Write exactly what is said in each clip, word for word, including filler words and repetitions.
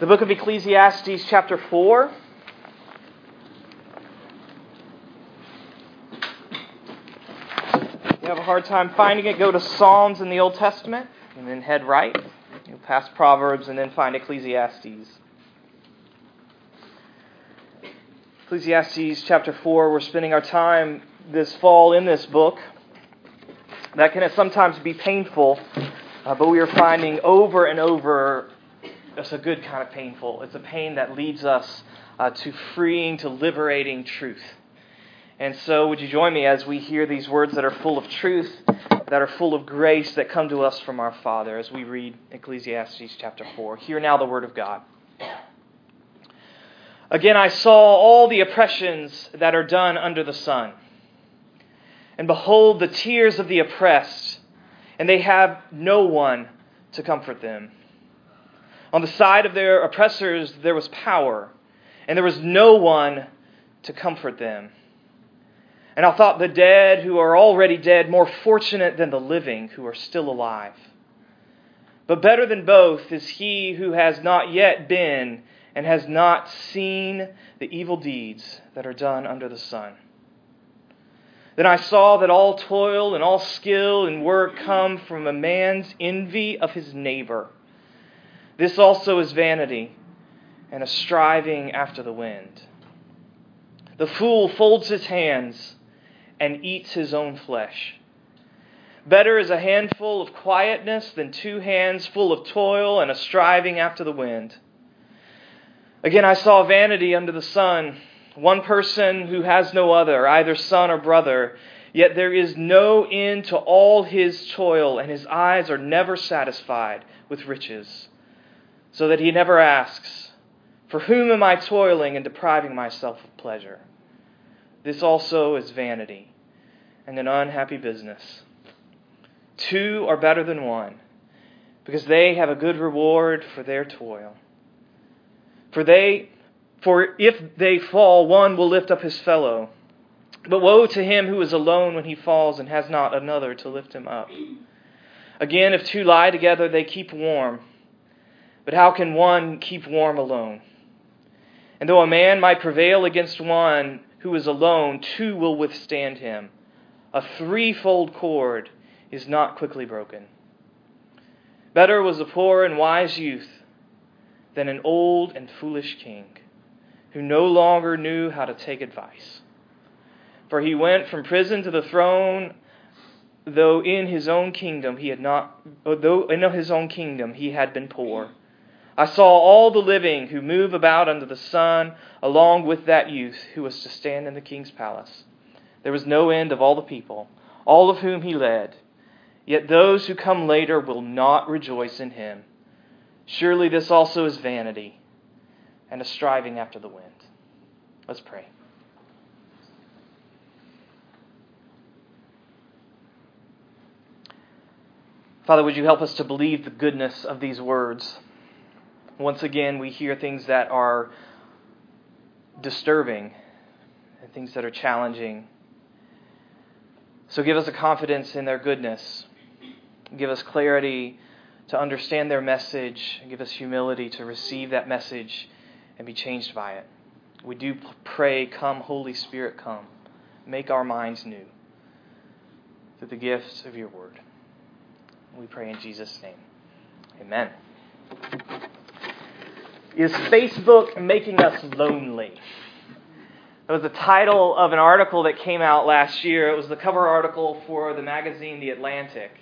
The book of Ecclesiastes, chapter four. If you have a hard time finding it, go to Psalms in the Old Testament and then head right. You'll pass Proverbs and then find Ecclesiastes. Ecclesiastes chapter four, we're spending our time this fall in this book. That can sometimes be painful, uh, but we are finding over and over it's a good kind of painful. It's a pain that leads us uh, to freeing, to liberating truth. And so would you join me as we hear these words that are full of truth, that are full of grace, that come to us from our Father as we read Ecclesiastes chapter four. Hear now the word of God. Again, I saw all the oppressions that are done under the sun. And behold, the tears of the oppressed, and they have no one to comfort them. On the side of their oppressors there was power, and there was no one to comfort them. And I thought the dead who are already dead more fortunate than the living who are still alive. But better than both is he who has not yet been and has not seen the evil deeds that are done under the sun. Then I saw that all toil and all skill and work come from a man's envy of his neighbor. This also is vanity, and a striving after the wind. The fool folds his hands and eats his own flesh. Better is a handful of quietness than two hands full of toil and a striving after the wind. Again, I saw vanity under the sun, one person who has no other, either son or brother, yet there is no end to all his toil, and his eyes are never satisfied with riches. So that he never asks, for whom am I toiling and depriving myself of pleasure? This also is vanity and an unhappy business. Two are better than one, because they have a good reward for their toil. For they, for if they fall, one will lift up his fellow. But woe to him who is alone when he falls and has not another to lift him up. Again, if two lie together, they keep warm. But how can one keep warm alone? And though a man might prevail against one who is alone, two will withstand him. A threefold cord is not quickly broken. Better was a poor and wise youth than an old and foolish king, who no longer knew how to take advice. For he went from prison to the throne, though in his own kingdom he had not, though in his own kingdom he had been poor. I saw all the living who move about under the sun, along with that youth who was to stand in the king's palace. There was no end of all the people, all of whom he led. Yet those who come later will not rejoice in him. Surely this also is vanity and a striving after the wind. Let's pray. Father, would you help us to believe the goodness of these words? Once again, we hear things that are disturbing and things that are challenging. So give us a confidence in their goodness. Give us clarity to understand their message. Give us humility to receive that message and be changed by it. We do pray, come, Holy Spirit, come. Make our minds new through the gifts of your word. We pray in Jesus' name. Amen. Is Facebook making us lonely? That was the title of an article that came out last year. It was the cover article for the magazine The Atlantic.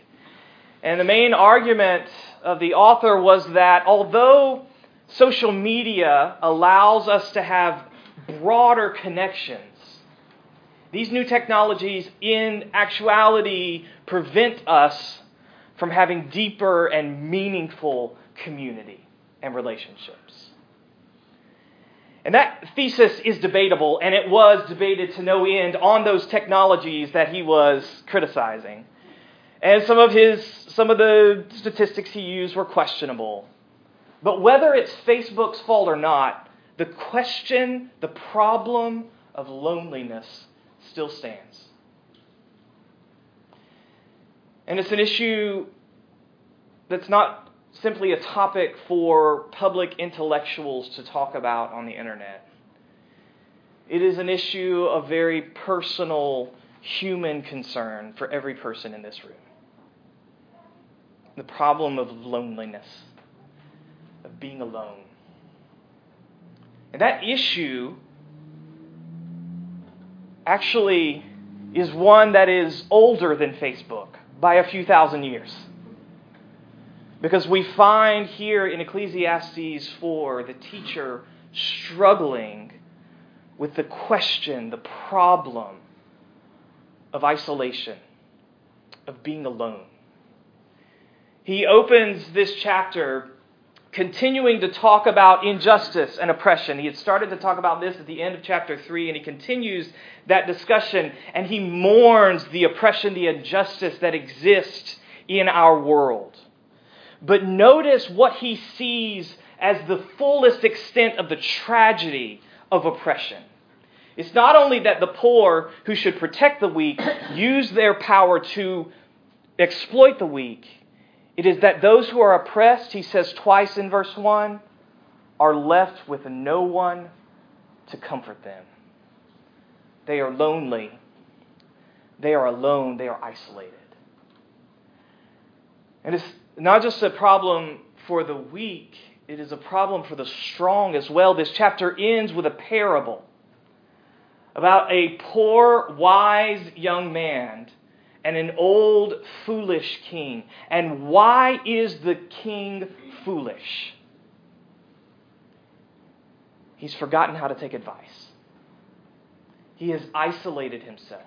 And the main argument of the author was that although social media allows us to have broader connections, these new technologies in actuality prevent us from having deeper and meaningful community and relationships. And that thesis is debatable, and it was debated to no end on those technologies that he was criticizing. And some of his, some of the statistics he used were questionable. But whether it's Facebook's fault or not, the question, the problem of loneliness still stands. And it's an issue that's not simply a topic for public intellectuals to talk about on the internet. It is an issue of very personal human concern for every person in this room. The problem of loneliness, of being alone. And that issue actually is one that is older than Facebook by a few thousand years. Because we find here in Ecclesiastes four, the teacher struggling with the question, the problem of isolation, of being alone. He opens this chapter continuing to talk about injustice and oppression. He had started to talk about this at the end of chapter three, and he continues that discussion, and he mourns the oppression, the injustice that exists in our world. But notice what he sees as the fullest extent of the tragedy of oppression. It's not only that the poor, who should protect the weak, use their power to exploit the weak. It is that those who are oppressed, he says twice in verse one, are left with no one to comfort them. They are lonely. They are alone. They are isolated. And it's not just a problem for the weak. It is a problem for the strong as well. This chapter ends with a parable about a poor, wise young man and an old, foolish king. And why is the king foolish? He's forgotten how to take advice. He has isolated himself.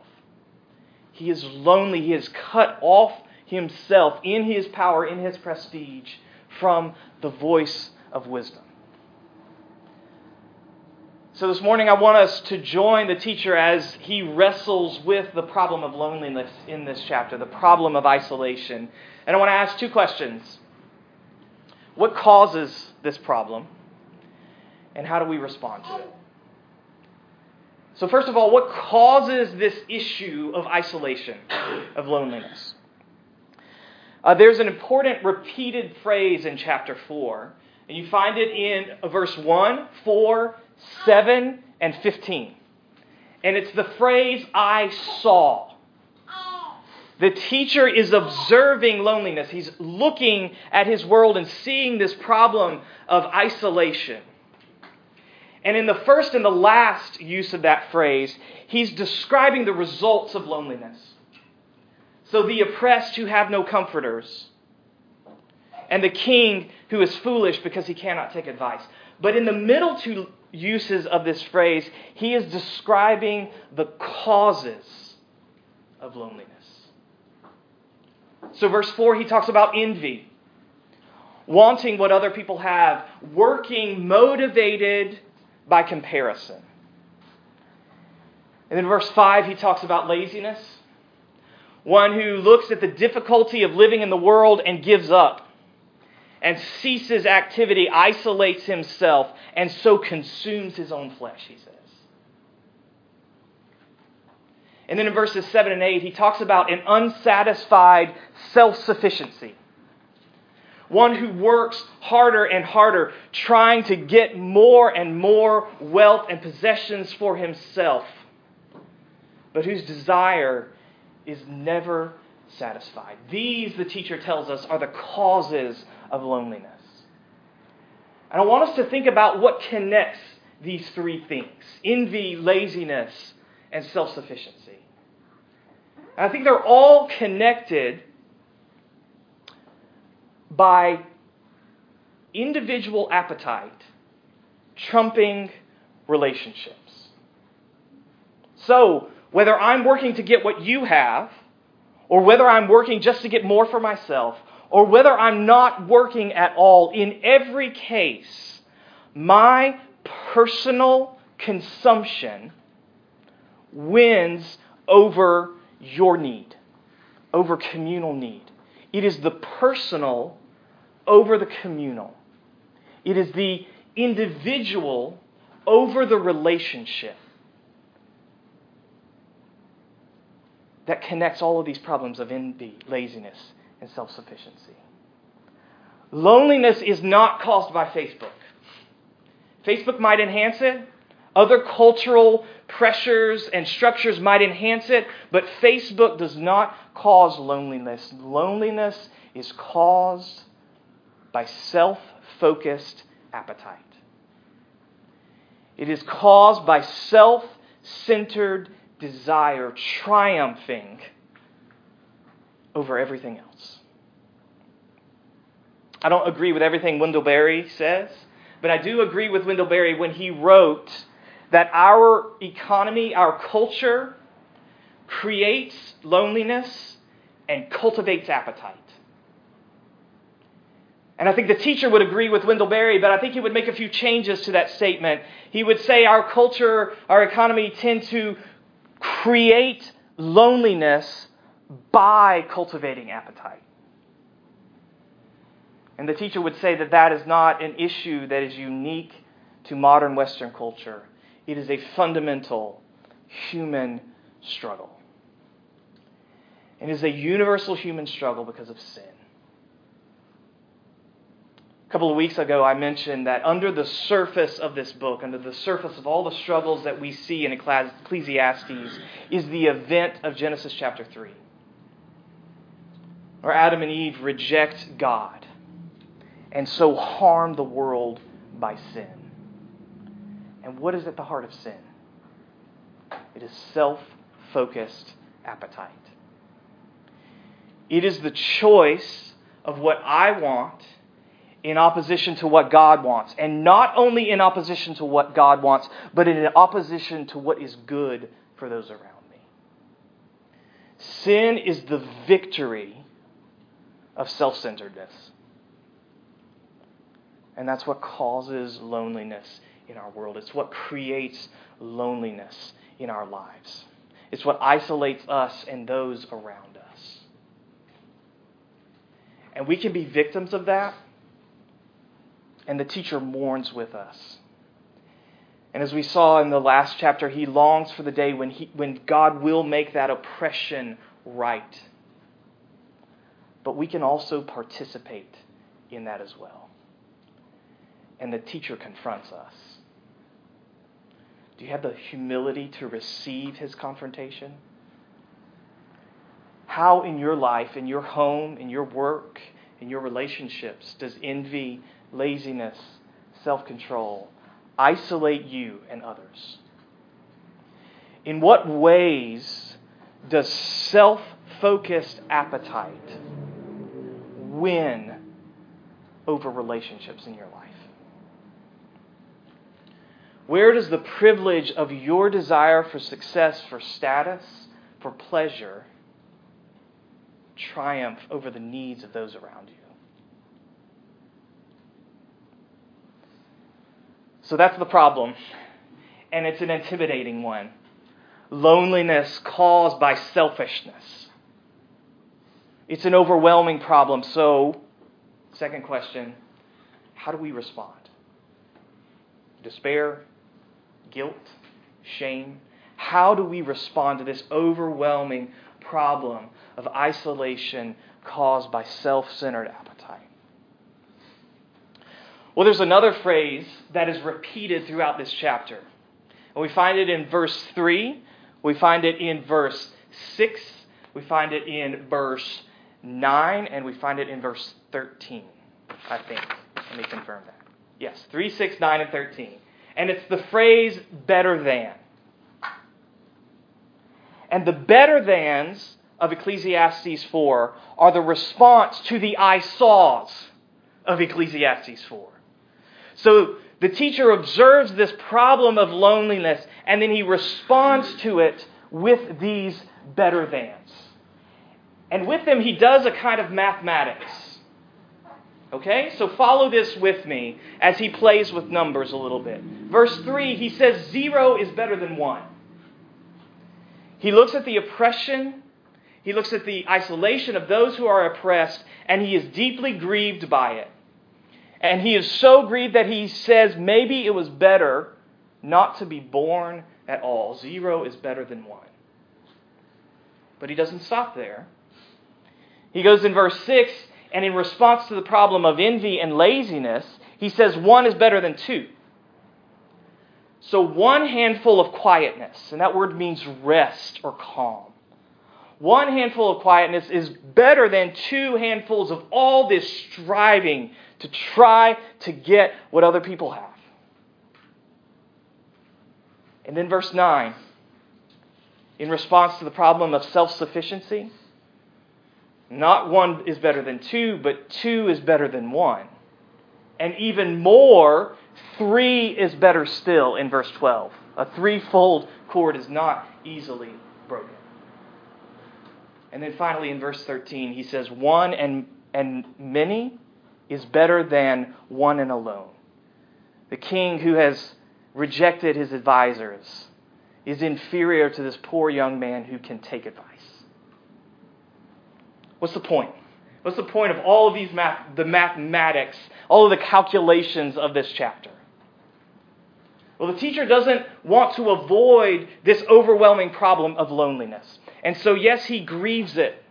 He is lonely. He has cut off himself in his power, in his prestige, from the voice of wisdom. So this morning I want us to join the teacher as he wrestles with the problem of loneliness in this chapter, the problem of isolation. And I want to ask two questions. What causes this problem? And how do we respond to it? So first of all, what causes this issue of isolation, of loneliness? Uh, there's an important repeated phrase in chapter four. And you find it in verse one, four, seven, and fifteen. And it's the phrase, I saw. The teacher is observing loneliness. He's looking at his world and seeing this problem of isolation. And in the first and the last use of that phrase, he's describing the results of loneliness. So the oppressed who have no comforters, and the king who is foolish because he cannot take advice. But in the middle two uses of this phrase, he is describing the causes of loneliness. So verse four, he talks about envy, wanting what other people have, working motivated by comparison. And then verse five, he talks about laziness, one who looks at the difficulty of living in the world and gives up, and ceases activity, isolates himself, and so consumes his own flesh, he says. And then in verses seven and eight, he talks about an unsatisfied self-sufficiency. One who works harder and harder, trying to get more and more wealth and possessions for himself, but whose desire is never satisfied. These, the teacher tells us, are the causes of loneliness. And I want us to think about what connects these three things: envy, laziness, and self-sufficiency. And I think they're all connected by individual appetite trumping relationships. So, whether I'm working to get what you have, or whether I'm working just to get more for myself, or whether I'm not working at all, in every case, my personal consumption wins over your need, over communal need. It is the personal over the communal. It is the individual over the relationship that connects all of these problems of envy, laziness, and self-sufficiency. Loneliness is not caused by Facebook. Facebook might enhance it. Other cultural pressures and structures might enhance it, but Facebook does not cause loneliness. Loneliness is caused by self-focused appetite. It is caused by self-centered desire triumphing over everything else. I don't agree with everything Wendell Berry says, but I do agree with Wendell Berry when he wrote that our economy, our culture, creates loneliness and cultivates appetite. And I think the teacher would agree with Wendell Berry, but I think he would make a few changes to that statement. He would say our culture, our economy tend to create loneliness by cultivating appetite. And the teacher would say that that is not an issue that is unique to modern Western culture. It is a fundamental human struggle. It is a universal human struggle because of sin. A couple of weeks ago, I mentioned that under the surface of this book, under the surface of all the struggles that we see in Ecclesiastes, is the event of Genesis chapter three, where Adam and Eve reject God and so harm the world by sin. And what is at the heart of sin? It is self-focused appetite. It is the choice of what I want in opposition to what God wants. And not only in opposition to what God wants, but in opposition to what is good for those around me. Sin is the victory of self-centeredness. And that's what causes loneliness in our world. It's what creates loneliness in our lives. It's what isolates us and those around us. And we can be victims of that. And the teacher mourns with us. And as we saw in the last chapter, he longs for the day when he, when God will make that oppression right. But we can also participate in that as well. And the teacher confronts us. Do you have the humility to receive his confrontation? How in your life, in your home, in your work, in your relationships, does envy, laziness, self-control isolate you and others? In what ways does self-focused appetite win over relationships in your life? Where does the privilege of your desire for success, for status, for pleasure triumph over the needs of those around you? So that's the problem, and it's an intimidating one. Loneliness caused by selfishness. It's an overwhelming problem. So, second question, how do we respond? Despair? Guilt, shame. How do we respond to this overwhelming problem of isolation caused by self-centered appetite? Well, there's another phrase that is repeated throughout this chapter. And we find it in verse three. We find it in verse six. We find it in verse nine. And we find it in verse thirteen, I think. Let me confirm that. Yes, three, six, nine, and thirteen. And it's the phrase better than. And the better thans of Ecclesiastes four are the response to the I saws of Ecclesiastes four. So the teacher observes this problem of loneliness and then he responds to it with these better thans. And with them he does a kind of mathematics. Okay, so follow this with me as he plays with numbers a little bit. Verse three, he says zero is better than one. He looks at the oppression, he looks at the isolation of those who are oppressed, and he is deeply grieved by it. And he is so grieved that he says maybe it was better not to be born at all. Zero is better than one. But he doesn't stop there. He goes in verse six And in response to the problem of envy and laziness, he says one is better than two. So one handful of quietness, and that word means rest or calm. One handful of quietness is better than two handfuls of all this striving to try to get what other people have. And then verse nine, in response to the problem of self-sufficiency, not one is better than two, but two is better than one. And even more, three is better still in verse twelve. A threefold cord is not easily broken. And then finally in verse thirteen, he says, one and, and many is better than one and alone. The king who has rejected his advisors is inferior to this poor young man who can take advice. What's the point? What's the point of all of these math, the mathematics, all of the calculations of this chapter? Well, the teacher doesn't want to avoid this overwhelming problem of loneliness. And so, yes, he grieves it.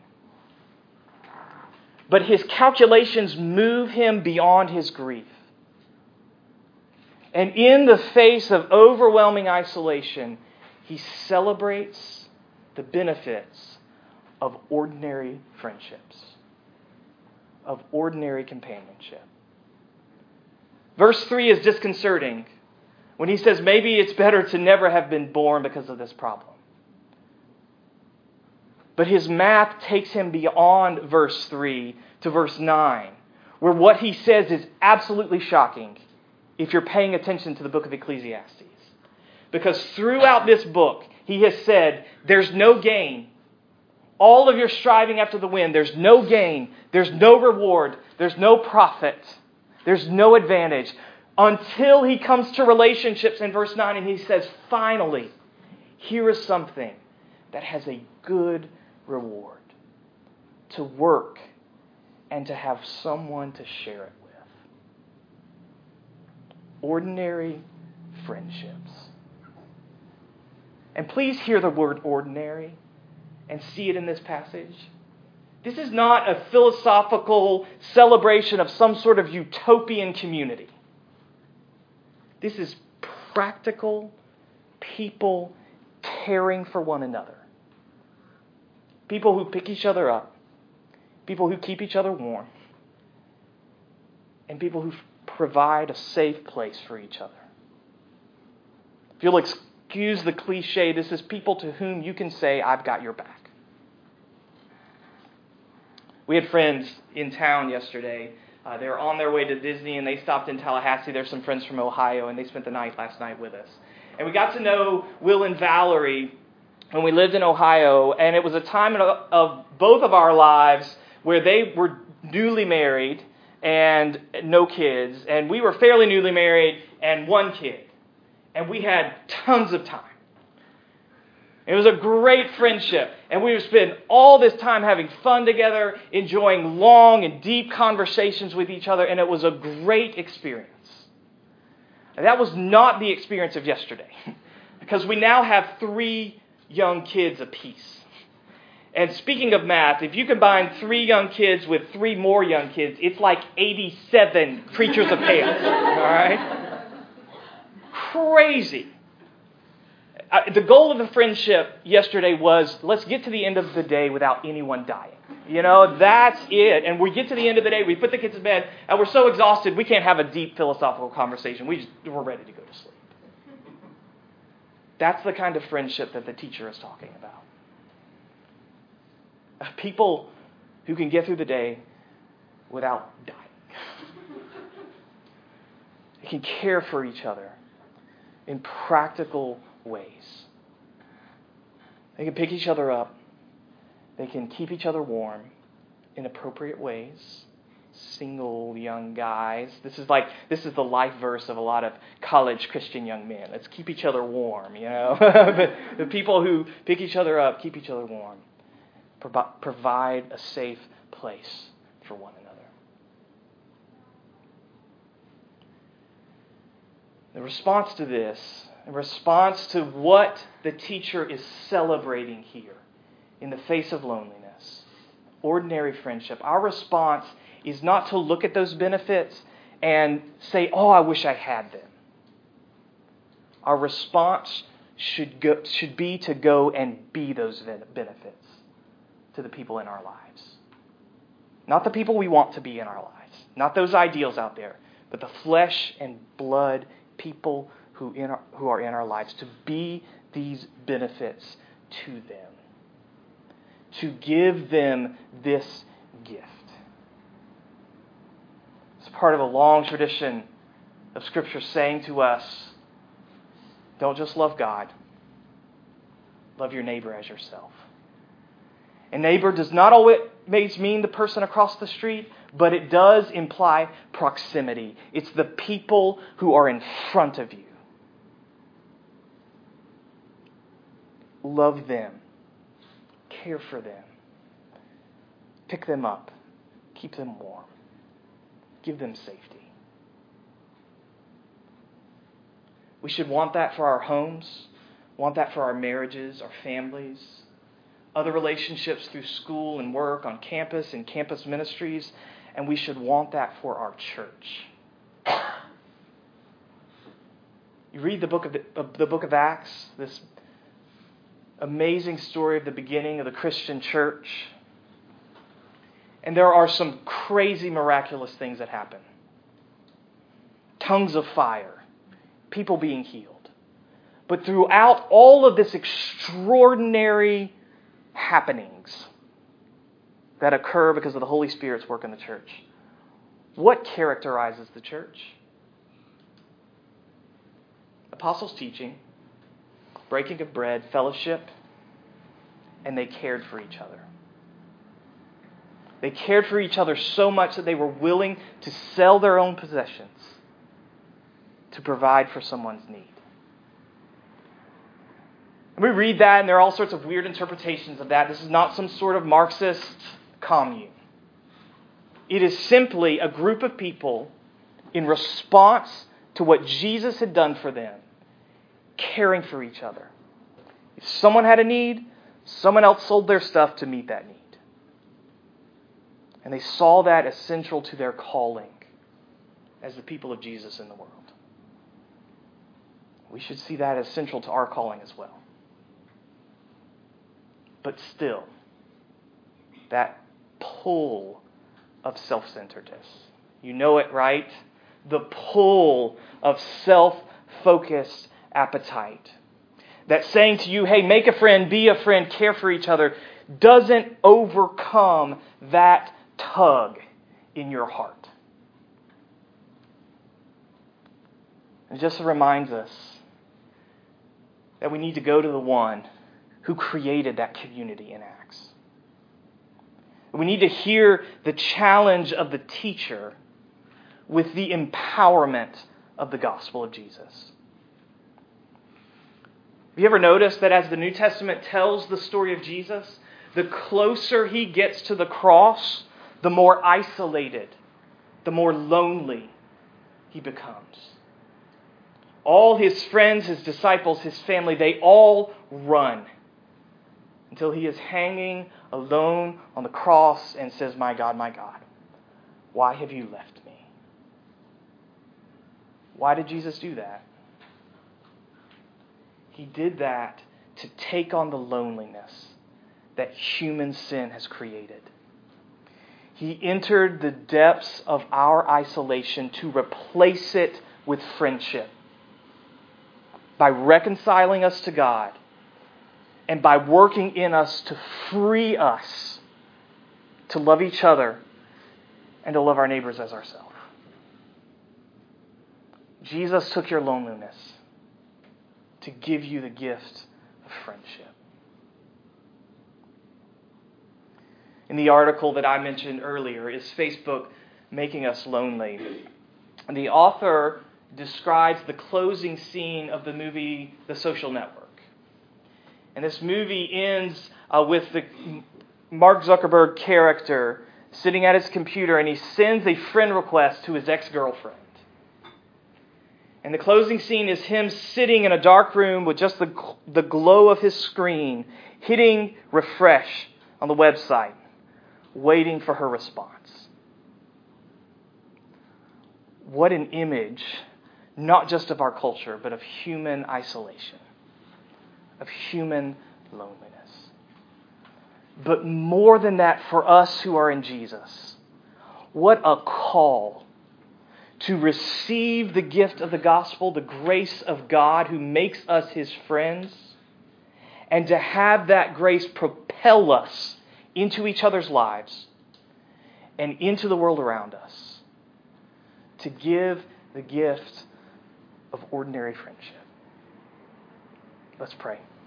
But his calculations move him beyond his grief. And in the face of overwhelming isolation, he celebrates the benefits of ordinary friendships, of ordinary companionship. Verse three is disconcerting when he says maybe it's better to never have been born because of this problem. But his math takes him beyond verse three to verse nine, where what he says is absolutely shocking if you're paying attention to the book of Ecclesiastes. Because throughout this book, he has said there's no gain. All of your striving after the wind, there's no gain, there's no reward, there's no profit, there's no advantage. Until he comes to relationships in verse nine and he says, finally, here is something that has a good reward. To work and to have someone to share it with. Ordinary friendships. And please hear the word ordinary. And see it in this passage. This is not a philosophical celebration of some sort of utopian community. This is practical people caring for one another. People who pick each other up. People who keep each other warm. And people who provide a safe place for each other. If you'll excuse the cliche, this is people to whom you can say, I've got your back. We had friends in town yesterday. Uh, they were on their way to Disney, and they stopped in Tallahassee. There's some friends from Ohio, and they spent the night last night with us. And we got to know Will and Valerie when we lived in Ohio, and it was a time of, of both of our lives where they were newly married and no kids, and we were fairly newly married and one kid. And we had tons of time. It was a great friendship, and we would spend all this time having fun together, enjoying long and deep conversations with each other, and it was a great experience. And that was not the experience of yesterday, because we now have three young kids apiece. And speaking of math, if you combine three young kids with three more young kids, it's like eighty-seven creatures of chaos, all right? Crazy. I, the goal of the friendship yesterday was, let's get to the end of the day without anyone dying. You know, that's it. And we get to the end of the day, we put the kids to bed, and we're so exhausted we can't have a deep philosophical conversation. We just, we're ready to go to sleep. That's the kind of friendship that the teacher is talking about. People who can get through the day without dying. They can care for each other in practical ways. They can pick each other up. They can keep each other warm in appropriate ways. Single young guys. This is like this is the life verse of a lot of college Christian young men. Let's keep each other warm, you know. But the people who pick each other up, keep each other warm. Pro- provide a safe place for one another. The response to this In response to what the teacher is celebrating here in the face of loneliness, ordinary friendship, our response is not to look at those benefits and say, oh, I wish I had them. Our response should go, should be to go and be those benefits to the people in our lives. Not the people we want to be in our lives. Not those ideals out there. But the flesh and blood people who, in our, who are in our lives. To be these benefits to them. To give them this gift. It's part of a long tradition of Scripture saying to us, don't just love God. Love your neighbor as yourself. And neighbor does not always mean the person across the street, but it does imply proximity. It's the people who are in front of you. Love them. Care for them. Pick them up. Keep them warm. Give them safety. We should want that for our homes, want that for our marriages, our families, other relationships through school and work, on campus and campus ministries, and we should want that for our church. You read the book of the, of the book of Acts, this amazing story of the beginning of the Christian church, and there are some crazy, miraculous things that happen. Tongues of fire. People being healed. But throughout all of this extraordinary happenings that occur because of the Holy Spirit's work in the church, what characterizes the church? Apostles' teaching, breaking of bread, fellowship, and they cared for each other. They cared for each other so much that they were willing to sell their own possessions to provide for someone's need. And we read that, and there are all sorts of weird interpretations of that. This is not some sort of Marxist commune. It is simply a group of people in response to what Jesus had done for them, caring for each other. If someone had a need, someone else sold their stuff to meet that need. And they saw that as central to their calling as the people of Jesus in the world. We should see that as central to our calling as well. But still, that pull of self-centeredness. You know it, right? The pull of self-focused appetite. That saying to you, hey, make a friend, be a friend, care for each other, doesn't overcome that tug in your heart. It just reminds us that we need to go to the one who created that community in Acts. We need to hear the challenge of the teacher with the empowerment of the gospel of Jesus. Have you ever noticed that as the New Testament tells the story of Jesus, the closer he gets to the cross, the more isolated, the more lonely he becomes. All his friends, his disciples, his family, they all run until he is hanging alone on the cross and says, my God, my God, why have you left me? Why did Jesus do that? He did that to take on the loneliness that human sin has created. He entered the depths of our isolation to replace it with friendship. By reconciling us to God and by working in us to free us to love each other and to love our neighbors as ourselves. Jesus took your loneliness to give you the gift of friendship. In the article that I mentioned earlier, Is Facebook Making Us Lonely? And the author describes the closing scene of the movie The Social Network. And this movie ends uh, with the Mark Zuckerberg character sitting at his computer, and he sends a friend request to his ex-girlfriend. And the closing scene is him sitting in a dark room with just the, the glow of his screen, hitting refresh on the website, waiting for her response. What an image, not just of our culture, but of human isolation, of human loneliness. But more than that, for us who are in Jesus, what a call to receive the gift of the gospel, the grace of God who makes us his friends, and to have that grace propel us into each other's lives and into the world around us, to give the gift of ordinary friendship. Let's pray.